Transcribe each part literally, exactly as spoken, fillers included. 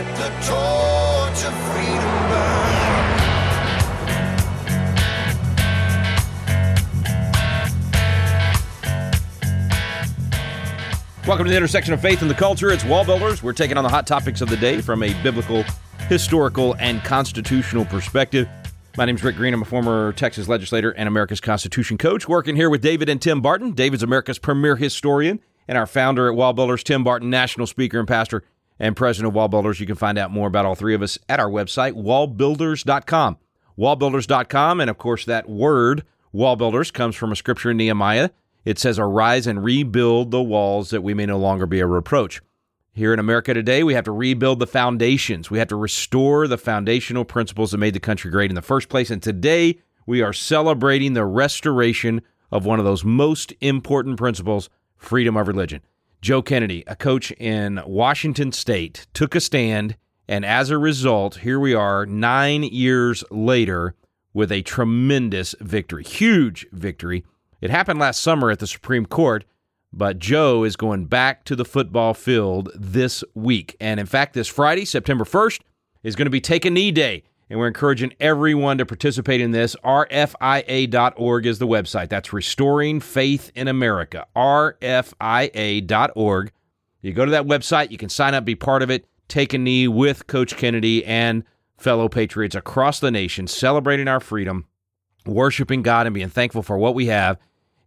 Let the torch of freedom burn. Welcome to the intersection of faith and the culture. It's Wall Builders. We're taking on the hot topics of the day from a biblical, historical, and constitutional perspective. My name's Rick Green. I'm a former Texas legislator and America's Constitution coach, working here with David and Tim Barton. David's America's premier historian and our founder at Wall Builders, Tim Barton, national speaker and pastor and president of Wall Builders. You can find out more about all three of us at our website, wall builders dot com. wall builders dot com, and of course that word, Wall Builders, comes from a scripture in Nehemiah. It says, "Arise and rebuild the walls that we may no longer be a reproach." Here in America today, we have to rebuild the foundations. We have to restore the foundational principles that made the country great in the first place. And today, we are celebrating the restoration of one of those most important principles, freedom of religion. Joe Kennedy, a coach in Washington State, took a stand, and as a result, here we are nine years later with a tremendous victory, huge victory. It happened last summer at the Supreme Court, but Joe is going back to the football field this week. And in fact, this Friday, September first, is going to be Take a Knee Day, and we're encouraging everyone to participate in this. R F I A dot org is the website. That's Restoring Faith in America, R F I A dot org. You go to that website, you can sign up, be part of it, take a knee with Coach Kennedy and fellow patriots across the nation, celebrating our freedom, worshiping God, and being thankful for what we have,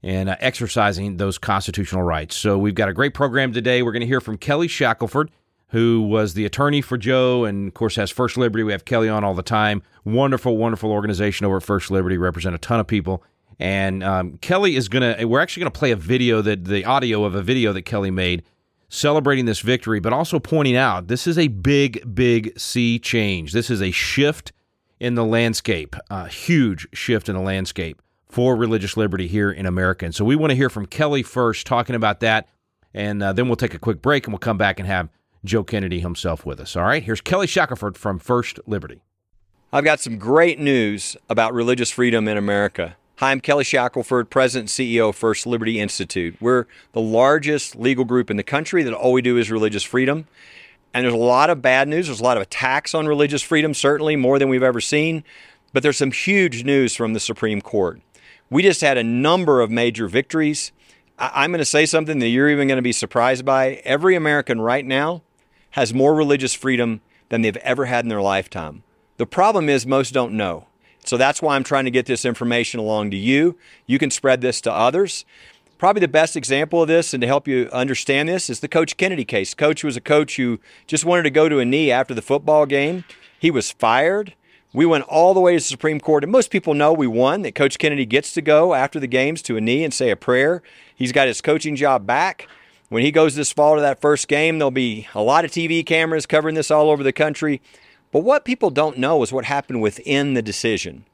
and uh, exercising those constitutional rights. So we've got a great program today. We're going to hear from Kelly Shackelford, who was the attorney for Joe and, of course, has First Liberty. We have Kelly on all the time. Wonderful, wonderful organization over at First Liberty. Represent a ton of people. And um, Kelly is going to, we're actually going to play a video, that the audio of a video that Kelly made celebrating this victory, but also pointing out this is a big, big sea change. This is a shift in the landscape, a huge shift in the landscape for religious liberty here in America. And so we want to hear from Kelly first, talking about that, and uh, then we'll take a quick break, and we'll come back and have Joe Kennedy himself with us. All right, here's Kelly Shackelford from First Liberty. I've got some great news about religious freedom in America. Hi, I'm Kelly Shackelford, president and C E O of First Liberty Institute. We're the largest legal group in the country that all we do is religious freedom. And there's a lot of bad news. There's a lot of attacks on religious freedom, certainly more than we've ever seen. But there's some huge news from the Supreme Court. We just had a number of major victories. I'm going to say something that you're even going to be surprised by. Every American right now has more religious freedom than they've ever had in their lifetime. The problem is most don't know. So that's why I'm trying to get this information along to you. You can spread this to others. Probably the best example of this, and to help you understand this, is the Coach Kennedy case. Coach was a coach who just wanted to go to a knee after the football game. He was fired. We went all the way to the Supreme Court, and most people know we won, that Coach Kennedy gets to go after the games to a knee and say a prayer. He's got his coaching job back. When he goes this fall to that first game, there'll be a lot of T V cameras covering this all over the country. But what people don't know is what happened within the decision.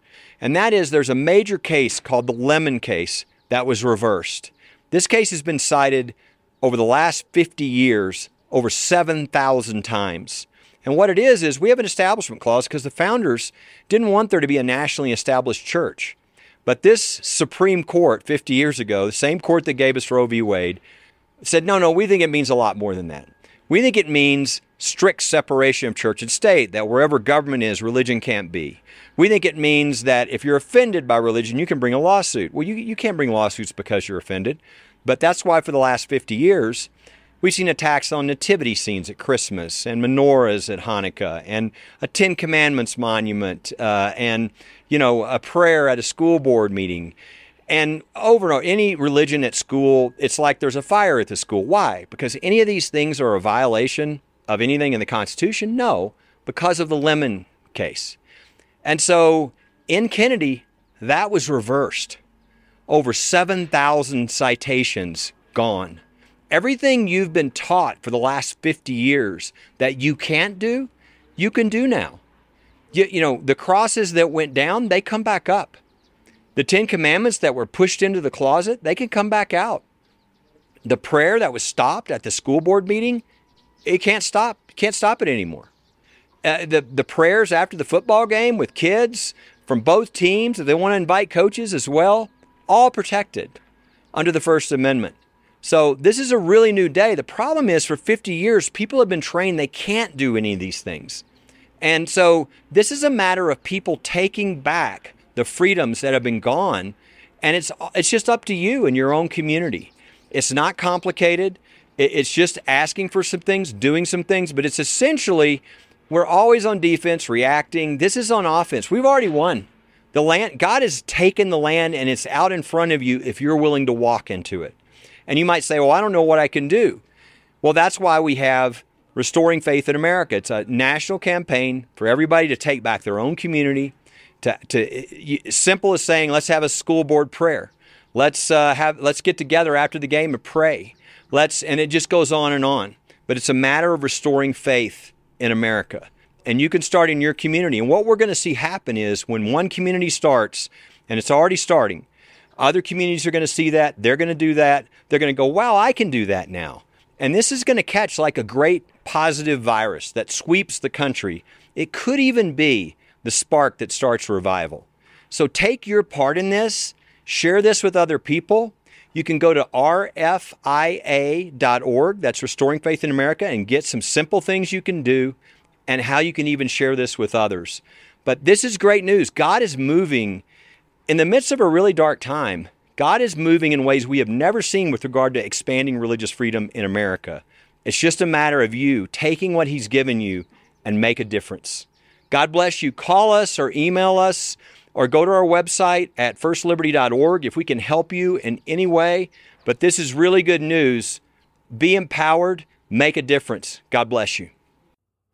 And that is, there's a major case called the Lemon case that was reversed. This case has been cited over the last fifty years over seven thousand times. And what it is, is we have an establishment clause because the founders didn't want there to be a nationally established church. But this Supreme Court fifty years ago, the same court that gave us Roe v. Wade, said, no, no, we think it means a lot more than that. We think it means strict separation of church and state, that wherever government is, religion can't be. We think it means that if you're offended by religion, you can bring a lawsuit. Well, you, you can't bring lawsuits because you're offended. But that's why for the last fifty years, we've seen attacks on nativity scenes at Christmas and menorahs at Hanukkah and a Ten Commandments monument uh, and, you know, a prayer at a school board meeting. And over and over, any religion at school, it's like there's a fire at the school. Why? Because any of these things are a violation of anything in the Constitution? No, because of the Lemon case. And so in Kennedy, that was reversed. Over seven thousand citations gone. Everything you've been taught for the last fifty years that you can't do, you can do now. You, you know, the crosses that went down, they come back up. The Ten Commandments that were pushed into the closet, they can come back out. The prayer that was stopped at the school board meeting, it can't stop. You can't stop it anymore. Uh, the, the prayers after the football game with kids from both teams, if they want to invite coaches as well, all protected under the First Amendment. So this is a really new day. The problem is for fifty years, people have been trained they can't do any of these things. And so this is a matter of people taking back the freedoms that have been gone. And it's it's just up to you and your own community. It's not complicated. It's just asking for some things, doing some things, but it's essentially we're always on defense, reacting. This is on offense. We've already won. The land, God has taken the land and it's out in front of you if you're willing to walk into it. And you might say, well, I don't know what I can do. Well, that's why we have Restoring Faith in America. It's a national campaign for everybody to take back their own community. To, to simple as saying, let's have a school board prayer. Let's uh, have let's get together after the game and pray. Let's and it just goes on and on. But it's a matter of restoring faith in America. And you can start in your community. And what we're going to see happen is when one community starts, and it's already starting, other communities are going to see that. They're going to do that. They're going to go, wow, I can do that now. And this is going to catch like a great positive virus that sweeps the country. It could even be the spark that starts revival. So take your part in this. Share this with other people. You can go to R F I A dot org, that's Restoring Faith in America, and get some simple things you can do and how you can even share this with others. But this is great news. God is moving in the midst of a really dark time. God is moving in ways we have never seen with regard to expanding religious freedom in America. It's just a matter of you taking what He's given you and make a difference. God bless you. Call us or email us or go to our website at first liberty dot org if we can help you in any way. But this is really good news. Be empowered. Make a difference. God bless you.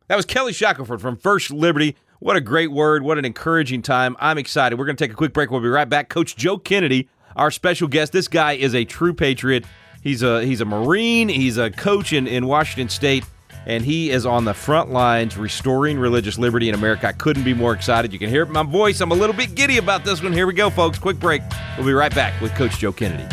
That was Kelly Shackelford from First Liberty. What a great word. What an encouraging time. I'm excited. We're going to take a quick break. We'll be right back. Coach Joe Kennedy, our special guest. This guy is a true patriot. He's a he's a Marine. He's a coach in, in Washington State. And he is on the front lines restoring religious liberty in America. I couldn't be more excited. You can hear my voice. I'm a little bit giddy about this one. Here we go, folks. Quick break. We'll be right back with Coach Joe Kennedy.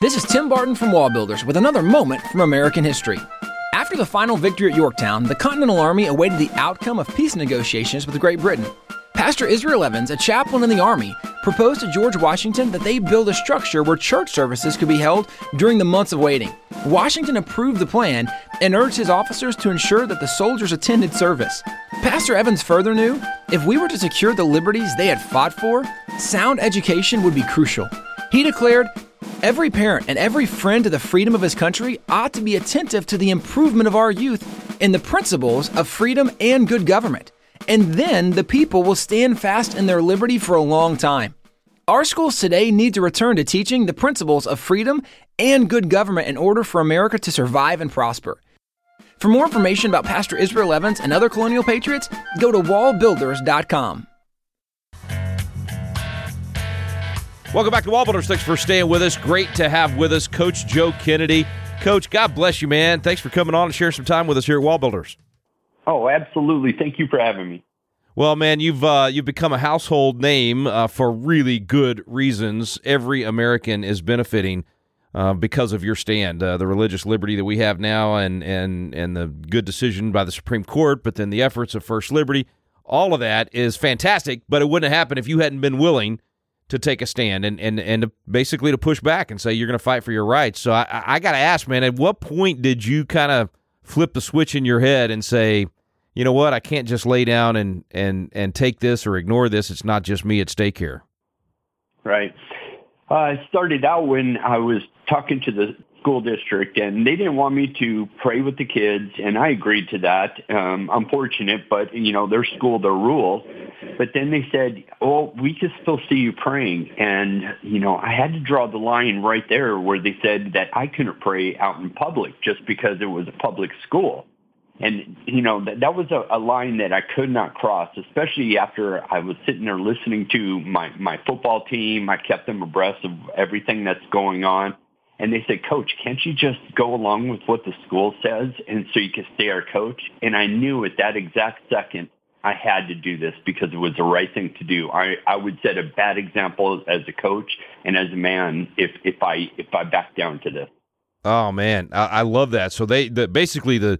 This is Tim Barton from Wall Builders with another moment from American history. After the final victory at Yorktown, the Continental Army awaited the outcome of peace negotiations with Great Britain. Pastor Israel Evans, a chaplain in the Army, proposed to George Washington that they build a structure where church services could be held during the months of waiting. Washington approved the plan and urged his officers to ensure that the soldiers attended service. Pastor Evans further knew, if we were to secure the liberties they had fought for, sound education would be crucial. He declared, "Every parent and every friend to the freedom of his country ought to be attentive to the improvement of our youth in the principles of freedom and good government. And then the people will stand fast in their liberty for a long time." Our schools today need to return to teaching the principles of freedom and good government in order for America to survive and prosper. For more information about Pastor Israel Evans and other colonial patriots, go to wall builders dot com. Welcome back to Wall Builders. Thanks for staying with us. Great to have with us Coach Joe Kennedy. Coach, God bless you, man. Thanks for coming on and sharing some time with us here at Wall Builders. Oh, absolutely. Thank you for having me. Well, man, you've uh, you've become a household name uh, for really good reasons. Every American is benefiting uh, because of your stand, uh, the religious liberty that we have now and, and, and the good decision by the Supreme Court, but then the efforts of First Liberty. All of that is fantastic, but it wouldn't have happened if you hadn't been willing to take a stand and, and, and to basically to push back and say you're going to fight for your rights. So I, I got to ask, man, at what point did you kind of flip the switch in your head and say, you know what, I can't just lay down and, and, and take this or ignore this. It's not just me at stake here. Right. Uh, it started out when I was talking to the school district and they didn't want me to pray with the kids. And I agreed to that. Um, I'm fortunate, but you know, their school, their rules. But then they said, oh, we can still see you praying. And, you know, I had to draw the line right there where they said that I couldn't pray out in public just because it was a public school. And, you know, that, that was a, a line that I could not cross, especially after I was sitting there listening to my, my football team. I kept them abreast of everything that's going on. And they said, Coach, can't you just go along with what the school says and so you can stay our coach? And I knew at that exact second, I had to do this because it was the right thing to do. I, I would set a bad example as a coach and as a man if, if I if I backed down to this. Oh man, I, I love that. So they the, basically the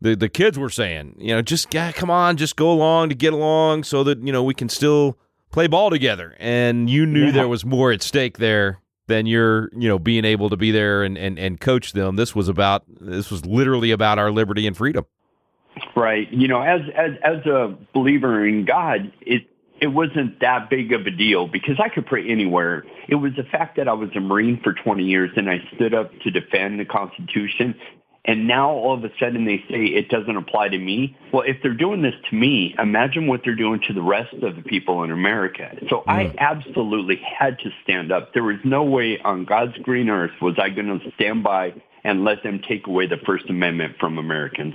the, the kids were saying, you know, just yeah, come on, just go along to get along so that, you know, we can still play ball together. And you knew yeah. there was more at stake there than your, you know, being able to be there and, and, and coach them. This was about, this was literally about our liberty and freedom. Right. You know, as, as, as a believer in God, it, it wasn't that big of a deal because I could pray anywhere. It was the fact that I was a Marine for twenty years and I stood up to defend the Constitution. And now all of a sudden they say it doesn't apply to me. Well, if they're doing this to me, imagine what they're doing to the rest of the people in America. So yeah. I absolutely had to stand up. There was no way on God's green earth was I going to stand by and let them take away the First Amendment from Americans.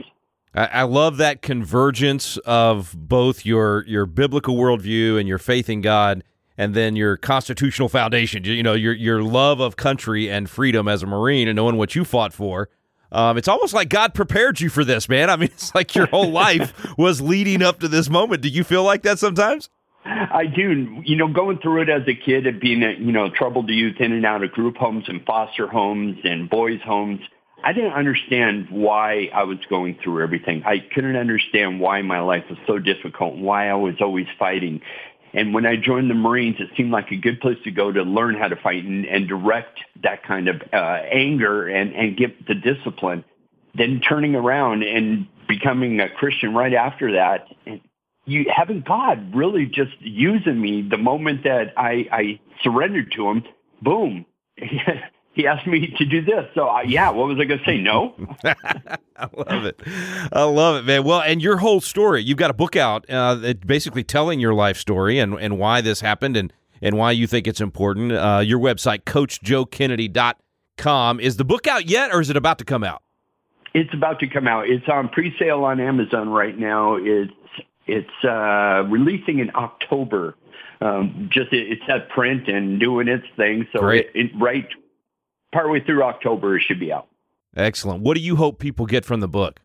I love that convergence of both your your biblical worldview and your faith in God, and then your constitutional foundation. You know, your your love of country and freedom as a Marine, and knowing what you fought for. Um, it's almost like God prepared you for this, man. I mean, it's like your whole life was leading up to this moment. Do you feel like that sometimes? I do. You know, going through it as a kid and being a, you know, troubled youth in and out of group homes and foster homes and boys' homes. I didn't understand why I was going through everything. I couldn't understand why my life was so difficult and why I was always fighting. And when I joined the Marines, it seemed like a good place to go to learn how to fight and, and direct that kind of uh, anger and, and get the discipline. Then turning around and becoming a Christian right after that, and you having God really just using me the moment that I, I surrendered to him, boom. He asked me to do this. So, I, yeah, what was I going to say? No. I love it. I love it, man. Well, and your whole story, you've got a book out uh, basically telling your life story and, and why this happened and, and why you think it's important. Uh, your website, Coach Joe Kennedy dot com. Is the book out yet or is it about to come out? It's about to come out. It's on pre-sale on Amazon right now. It's, it's uh, releasing in October. Um, just it, It's at print and doing its thing. So, it, it, right partway through October, it should be out. Excellent. What do you hope people get from the book?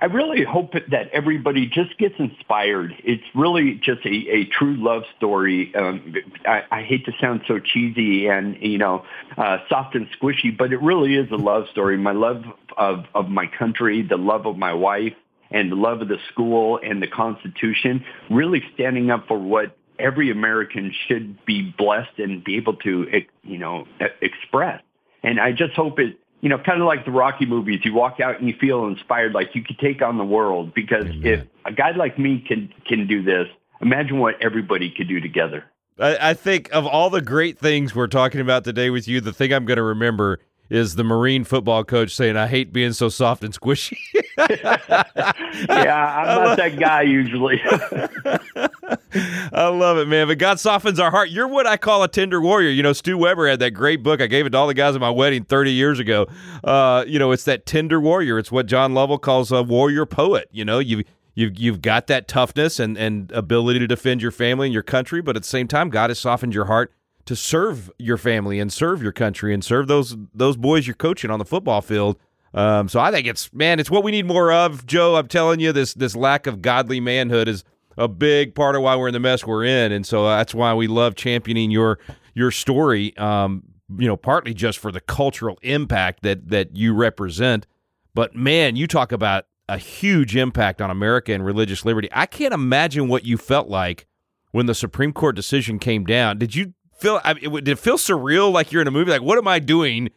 I really hope that everybody just gets inspired. It's really just a, a true love story. Um, I, I hate to sound so cheesy and, you know, uh, soft and squishy, but it really is a love story. My love of, of my country, the love of my wife, and the love of the school and the Constitution, really standing up for what every American should be blessed and be able to, you know, express. And I just hope it, you know, kind of like the Rocky movies, you walk out and you feel inspired like you could take on the world. Because Amen. If a guy like me can can do this, imagine what everybody could do together. I, I think of all the great things we're talking about today with you, the thing I'm going to remember is the Marine football coach saying, I hate being so soft and squishy. Yeah, I'm not that guy usually. I love it, man. But God softens our heart. You're what I call a tender warrior. You know, Stu Weber had that great book. I gave it to all the guys at my wedding thirty years ago. Uh, you know, it's that tender warrior. It's what John Lovell calls a warrior poet. You know, you, you've, you've got that toughness and, and ability to defend your family and your country, but at the same time, God has softened your heart to serve your family and serve your country and serve those those boys you're coaching on the football field. Um, so I think it's, man, it's what we need more of, Joe. I'm telling you, this this lack of godly manhood is a big part of why we're in the mess we're in, and so that's why we love championing your your story. Um, you know, partly just for the cultural impact that that you represent. But man, you talk about a huge impact on America and religious liberty. I can't imagine what you felt like when the Supreme Court decision came down. Did you? Feel, I mean, did it feel surreal, like you're in a movie? Like, what am I doing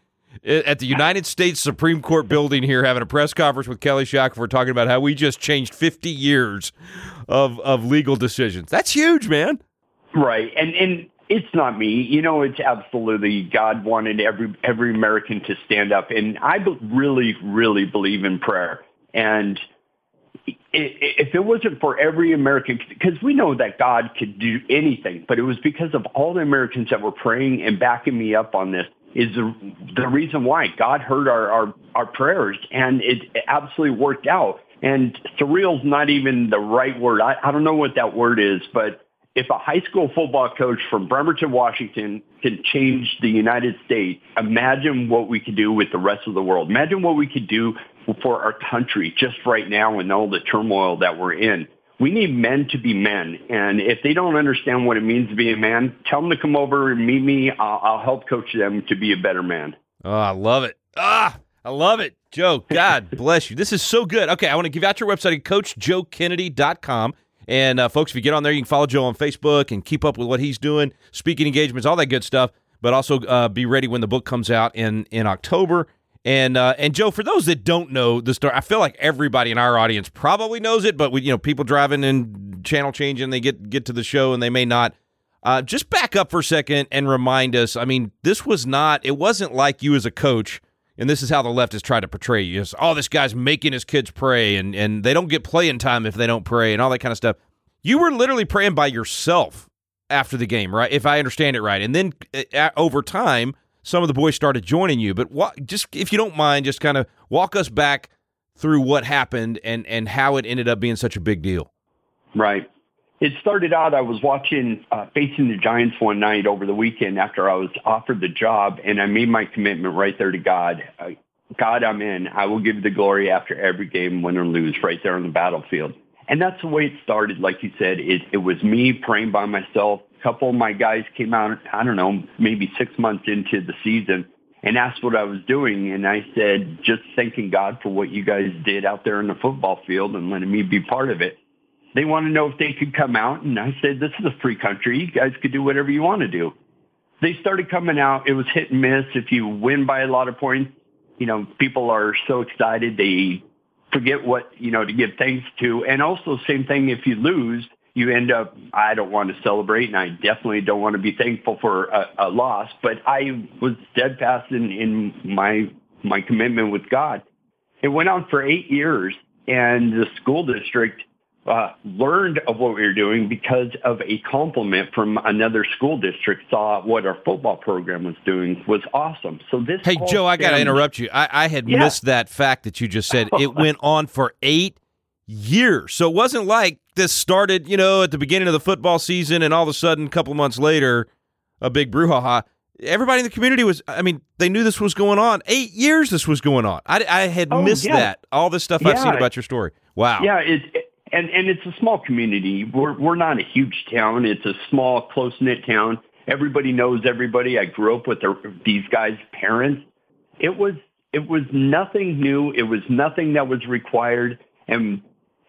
at the United States Supreme Court building here, having a press conference with Kelly Shackelford, talking about how we just changed fifty years of of legal decisions? That's huge, man. Right, and and it's not me. You know, it's absolutely God wanted every every American to stand up, and I be- really, really believe in prayer. And if it wasn't for every American, because we know that God could do anything, but it was because of all the Americans that were praying and backing me up on this is the, the reason why God heard our, our, our prayers, and it absolutely worked out. And surreal's not even the right word. I, I don't know what that word is, but if a high school football coach from Bremerton, Washington can change the United States, imagine what we could do with the rest of the world. Imagine what we could do for our country just right now and all the turmoil that we're in. We need men to be men. And if they don't understand what it means to be a man, tell them to come over and meet me. I'll, I'll help coach them to be a better man. Oh, I love it. Ah, I love it, Joe. God bless you. This is so good. Okay, I want to give out your website at Coach Joe Kennedy dot com. And, uh, folks, if you get on there, you can follow Joe on Facebook and keep up with what he's doing, speaking engagements, all that good stuff. But also uh, be ready when the book comes out in, in October. And, uh, and Joe, for those that don't know the story, I feel like everybody in our audience probably knows it, but we, you know, people driving and channel changing, they get, get to the show and they may not. Uh, just back up for a second and remind us. I mean, this was not, it wasn't like you as a coach. And this is how the left has tried to portray you. It's, oh, this guy's making his kids pray, and, and they don't get playing time if they don't pray, and all that kind of stuff. You were literally praying by yourself after the game, right, if I understand it right. And then uh, over time, some of the boys started joining you. But what, just if you don't mind, just kind of walk us back through what happened and, and how it ended up being such a big deal. Right. It started out, I was watching uh, Facing the Giants one night over the weekend after I was offered the job, and I made my commitment right there to God. Uh, God, I'm in. I will give the glory after every game, win or lose, right there on the battlefield. And that's the way it started. Like you said, it, it was me praying by myself. A couple of my guys came out, I don't know, maybe six months into the season and asked what I was doing. And I said, just thanking God for what you guys did out there on the football field and letting me be part of it. They want to know if they could come out, and I said, this is a free country. You guys could do whatever you want to do. They started coming out. It was hit and miss. If you win by a lot of points, you know, people are so excited. They forget what, you know, to give thanks to. And also, same thing, if you lose, you end up, I don't want to celebrate, and I definitely don't want to be thankful for a, a loss. But I was steadfast in, in my my commitment with God. It went on for eight years, and the school district Uh, learned of what we were doing because of a compliment from another school district, saw what our football program was doing was awesome. So this. Hey, Joe, I got to interrupt you. I, I had yeah. missed that fact that you just said. It went on for eight years. So it wasn't like this started, you know, at the beginning of the football season and all of a sudden a couple months later, a big brouhaha. Everybody in the community was, I mean, they knew this was going on. Eight years this was going on. I, I had oh, missed yeah. that. All this stuff yeah. I've seen about your story. Wow. Yeah, it, it And and it's a small community. We're we're not a huge town. It's a small, close-knit town. Everybody knows everybody. I grew up with their, these guys' parents. It was it was nothing new. It was nothing that was required. And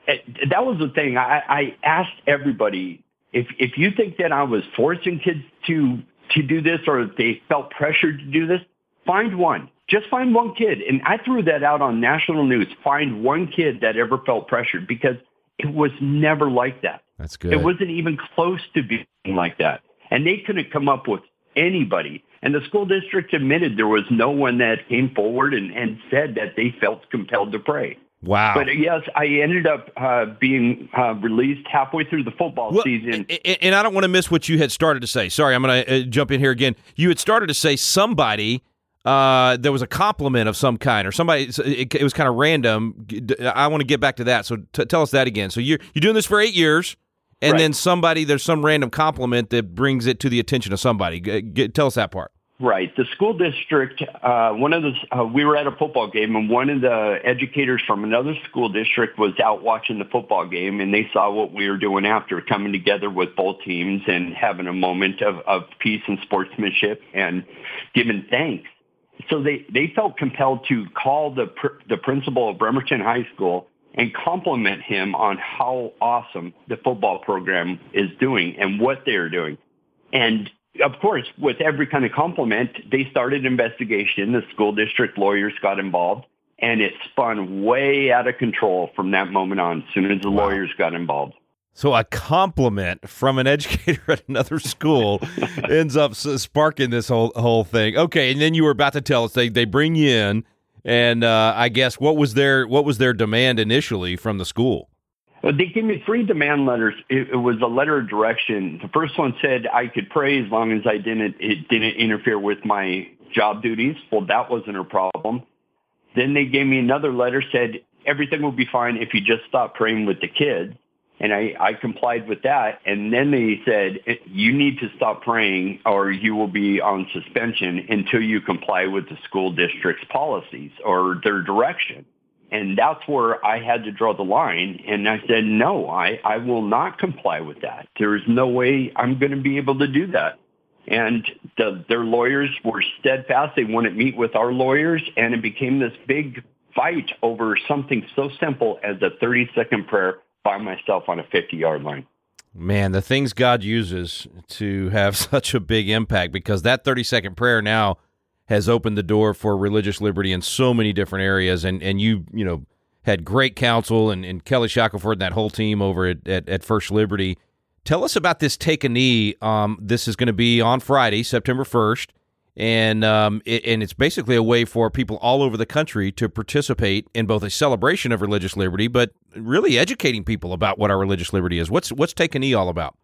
it, that was the thing. I, I asked everybody, if if you think that I was forcing kids to to do this or if they felt pressured to do this, find one. Just find one kid. And I threw that out on national news. Find one kid that ever felt pressured because it was never like that. That's good. It wasn't even close to being like that. And they couldn't come up with anybody. And the school district admitted there was no one that came forward and, and said that they felt compelled to pray. Wow. But yes, I ended up uh, being uh, released halfway through the football well, season. And, and I don't want to miss what you had started to say. Sorry, I'm going to uh, jump in here again. You had started to say somebody... Uh, there was a compliment of some kind, or somebody. It, it was kind of random. I want to get back to that. So t- tell us that again. So you're you're doing this for eight years, and right. then somebody there's some random compliment that brings it to the attention of somebody. G- g- tell us that part. Right. The school district. Uh, one of the uh, we were at a football game, and one of the educators from another school district was out watching the football game, and they saw what we were doing after coming together with both teams and having a moment of, of peace and sportsmanship and giving thanks. So they, they felt compelled to call the pr- the principal of Bremerton High School and compliment him on how awesome the football program is doing and what they are doing. And, of course, with every kind of compliment, they started an investigation. The school district lawyers got involved, and it spun way out of control from that moment on, as soon as the wow. lawyers got involved. So a compliment from an educator at another school ends up sparking this whole whole thing. Okay, and then you were about to tell us they, they bring you in, and uh, I guess what was their what was their demand initially from the school? Well, they gave me three demand letters. It, it was a letter of direction. The first one said I could pray as long as I didn't it didn't interfere with my job duties. Well, that wasn't a problem. Then they gave me another letter said everything will be fine if you just stop praying with the kids. And I, I complied with that. And then they said, you need to stop praying or you will be on suspension until you comply with the school district's policies or their direction. And that's where I had to draw the line. And I said, no, I, I will not comply with that. There is no way I'm going to be able to do that. And the, their lawyers were steadfast. They wouldn't meet with our lawyers. And it became this big fight over something so simple as a thirty-second prayer by myself on a fifty-yard line. Man, the things God uses to have such a big impact, because that thirty-second prayer now has opened the door for religious liberty in so many different areas. And, and you, you know, had great counsel and, and Kelly Shackelford and that whole team over at, at, at First Liberty. Tell us about this Take a Knee. Um, this is going to be on Friday, September first, and um, it, and it's basically a way for people all over the country to participate in both a celebration of religious liberty, but really educating people about what our religious liberty is. What's what's Take a Knee all about?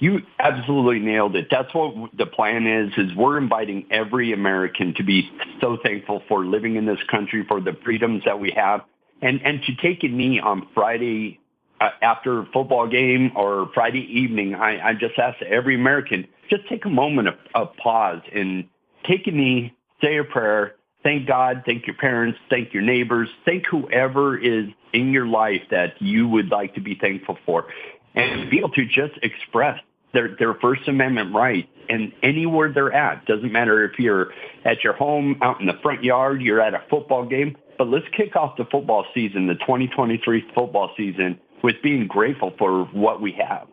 You absolutely nailed it. That's what the plan is, is we're inviting every American to be so thankful for living in this country, for the freedoms that we have, and, and to take a knee on Friday Uh, after a football game or Friday evening. I, I just ask every American, just take a moment of, of pause and take a knee, say a prayer, thank God, thank your parents, thank your neighbors, thank whoever is in your life that you would like to be thankful for, and be able to just express their, their First Amendment right. And anywhere they're at, doesn't matter if you're at your home, out in the front yard, you're at a football game, but let's kick off the football season, the twenty twenty-three football season, with being grateful for what we have.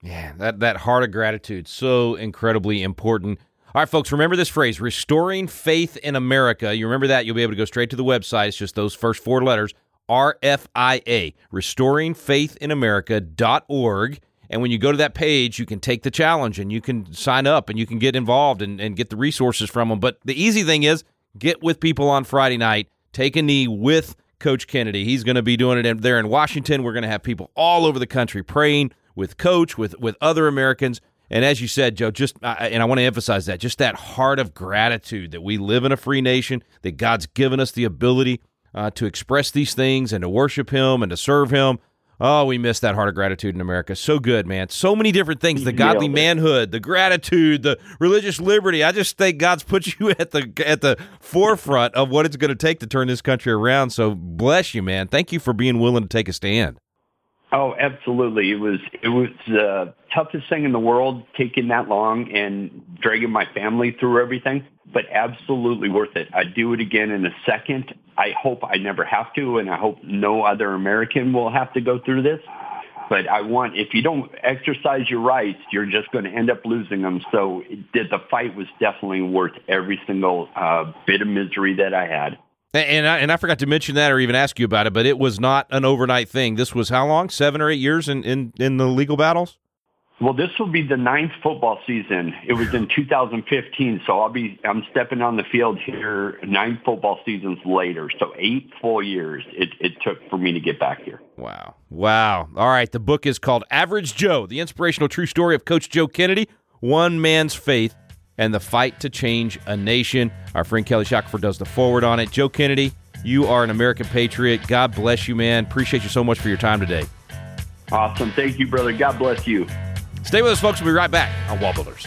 Yeah, that, that heart of gratitude, so incredibly important. All right, folks, remember this phrase, Restoring Faith in America. You remember that, you'll be able to go straight to the website. It's just those first four letters, R F I A, restoring faith in america dot org. And when you go to that page, you can take the challenge, and you can sign up, and you can get involved and, and get the resources from them. But the easy thing is, get with people on Friday night, take a knee with Coach Kennedy. He's going to be doing it there in Washington. We're going to have people all over the country praying with Coach, with with other Americans. And as you said, Joe, just and I want to emphasize that, just that heart of gratitude that we live in a free nation, that God's given us the ability uh, to express these things and to worship Him and to serve Him. Oh, we miss that heart of gratitude in America. So good, man. So many different things, the godly manhood, the gratitude, the religious liberty. I just think God's put you at the at the forefront of what it's going to take to turn this country around. So bless you, man. Thank you for being willing to take a stand. Oh, absolutely. It was it was the toughest thing in the world, taking that long and dragging my family through everything, but absolutely worth it. I'd do it again in a second. I hope I never have to, and I hope no other American will have to go through this. But I want, if you don't exercise your rights, you're just going to end up losing them. So it, the fight was definitely worth every single uh, bit of misery that I had. And I, and I forgot to mention that or even ask you about it, but it was not an overnight thing. This was how long? Seven or eight years in, in, in the legal battles? Well, this will be the ninth football season. It was in two thousand fifteen, so I'll be I'm stepping on the field here nine football seasons later. So eight full years it, it took for me to get back here. Wow. Wow. All right, the book is called Average Joe, the inspirational true story of Coach Joe Kennedy, one man's faith, and the fight to change a nation. Our friend Kelly Shackelford does the forward on it. Joe Kennedy, you are an American patriot. God bless you, man. Appreciate you so much for your time today. Awesome. Thank you, brother. God bless you. Stay with us, folks. We'll be right back on Wall Builders.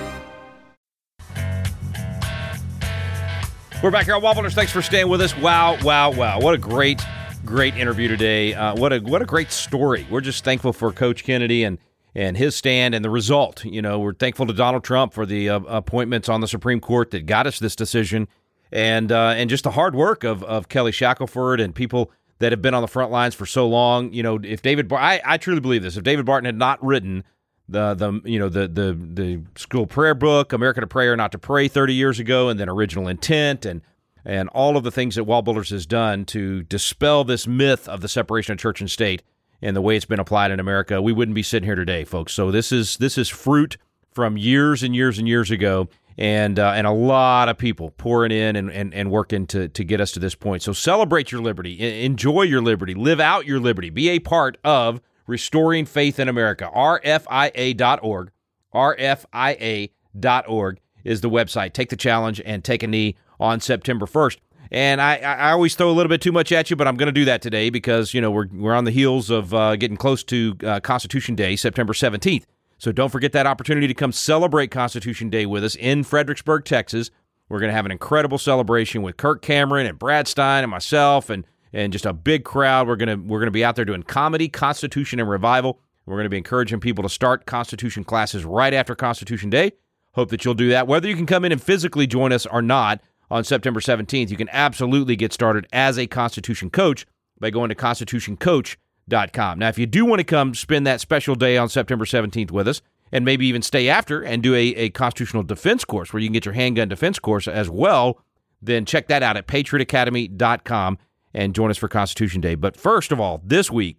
We're back here on Wall Builders. Thanks for staying with us. Wow, wow, wow. What a great, great interview today. Uh, what a what a great story. We're just thankful for Coach Kennedy and, and his stand and the result. You know, we're thankful to Donald Trump for the uh, appointments on the Supreme Court that got us this decision, and uh, and just the hard work of, of Kelly Shackelford and people that have been on the front lines for so long. You know, if David, Bar- I, I truly believe this. If David Barton had not written the the you know the the the school prayer book, America: To Pray or Not to Pray, thirty years ago, and then Original Intent, and and all of the things that Wall Builders has done to dispel this myth of the separation of church and state and the way it's been applied in America, we wouldn't be sitting here today, folks. So this is this is fruit from years and years and years ago. And uh, and a lot of people pouring in and, and, and working to, to get us to this point. So celebrate your liberty. Enjoy your liberty. Live out your liberty. Be a part of Restoring Faith in America. R F I A dot org. R F I A dot org is the website. Take the challenge and take a knee on September first. And I, I always throw a little bit too much at you, but I'm going to do that today because, you know, we're, we're on the heels of uh, getting close to uh, Constitution Day, September seventeenth. So don't forget that opportunity to come celebrate Constitution Day with us in Fredericksburg, Texas. We're going to have an incredible celebration with Kirk Cameron and Brad Stein and myself and and just a big crowd. We're going to we're going to be out there doing comedy, Constitution, and Revival. We're going to be encouraging people to start Constitution classes right after Constitution Day. Hope that you'll do that. Whether you can come in and physically join us or not on September seventeenth, you can absolutely get started as a Constitution coach by going to Constitution Coach dot com. Now, if you do want to come spend that special day on September seventeenth with us and maybe even stay after and do a, a constitutional defense course where you can get your handgun defense course as well, then check that out at Patriot Academy dot com and join us for Constitution Day. But first of all, this week,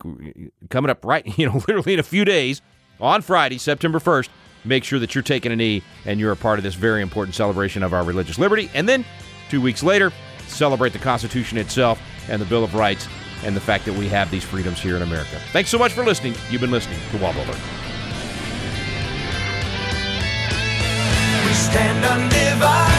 coming up right, you know, literally in a few days, on Friday, September first, make sure that you're taking a knee and you're a part of this very important celebration of our religious liberty. And then two weeks later, celebrate the Constitution itself and the Bill of Rights and the fact that we have these freedoms here in America. Thanks so much for listening. You've been listening to Wall Builder. We stand undivided.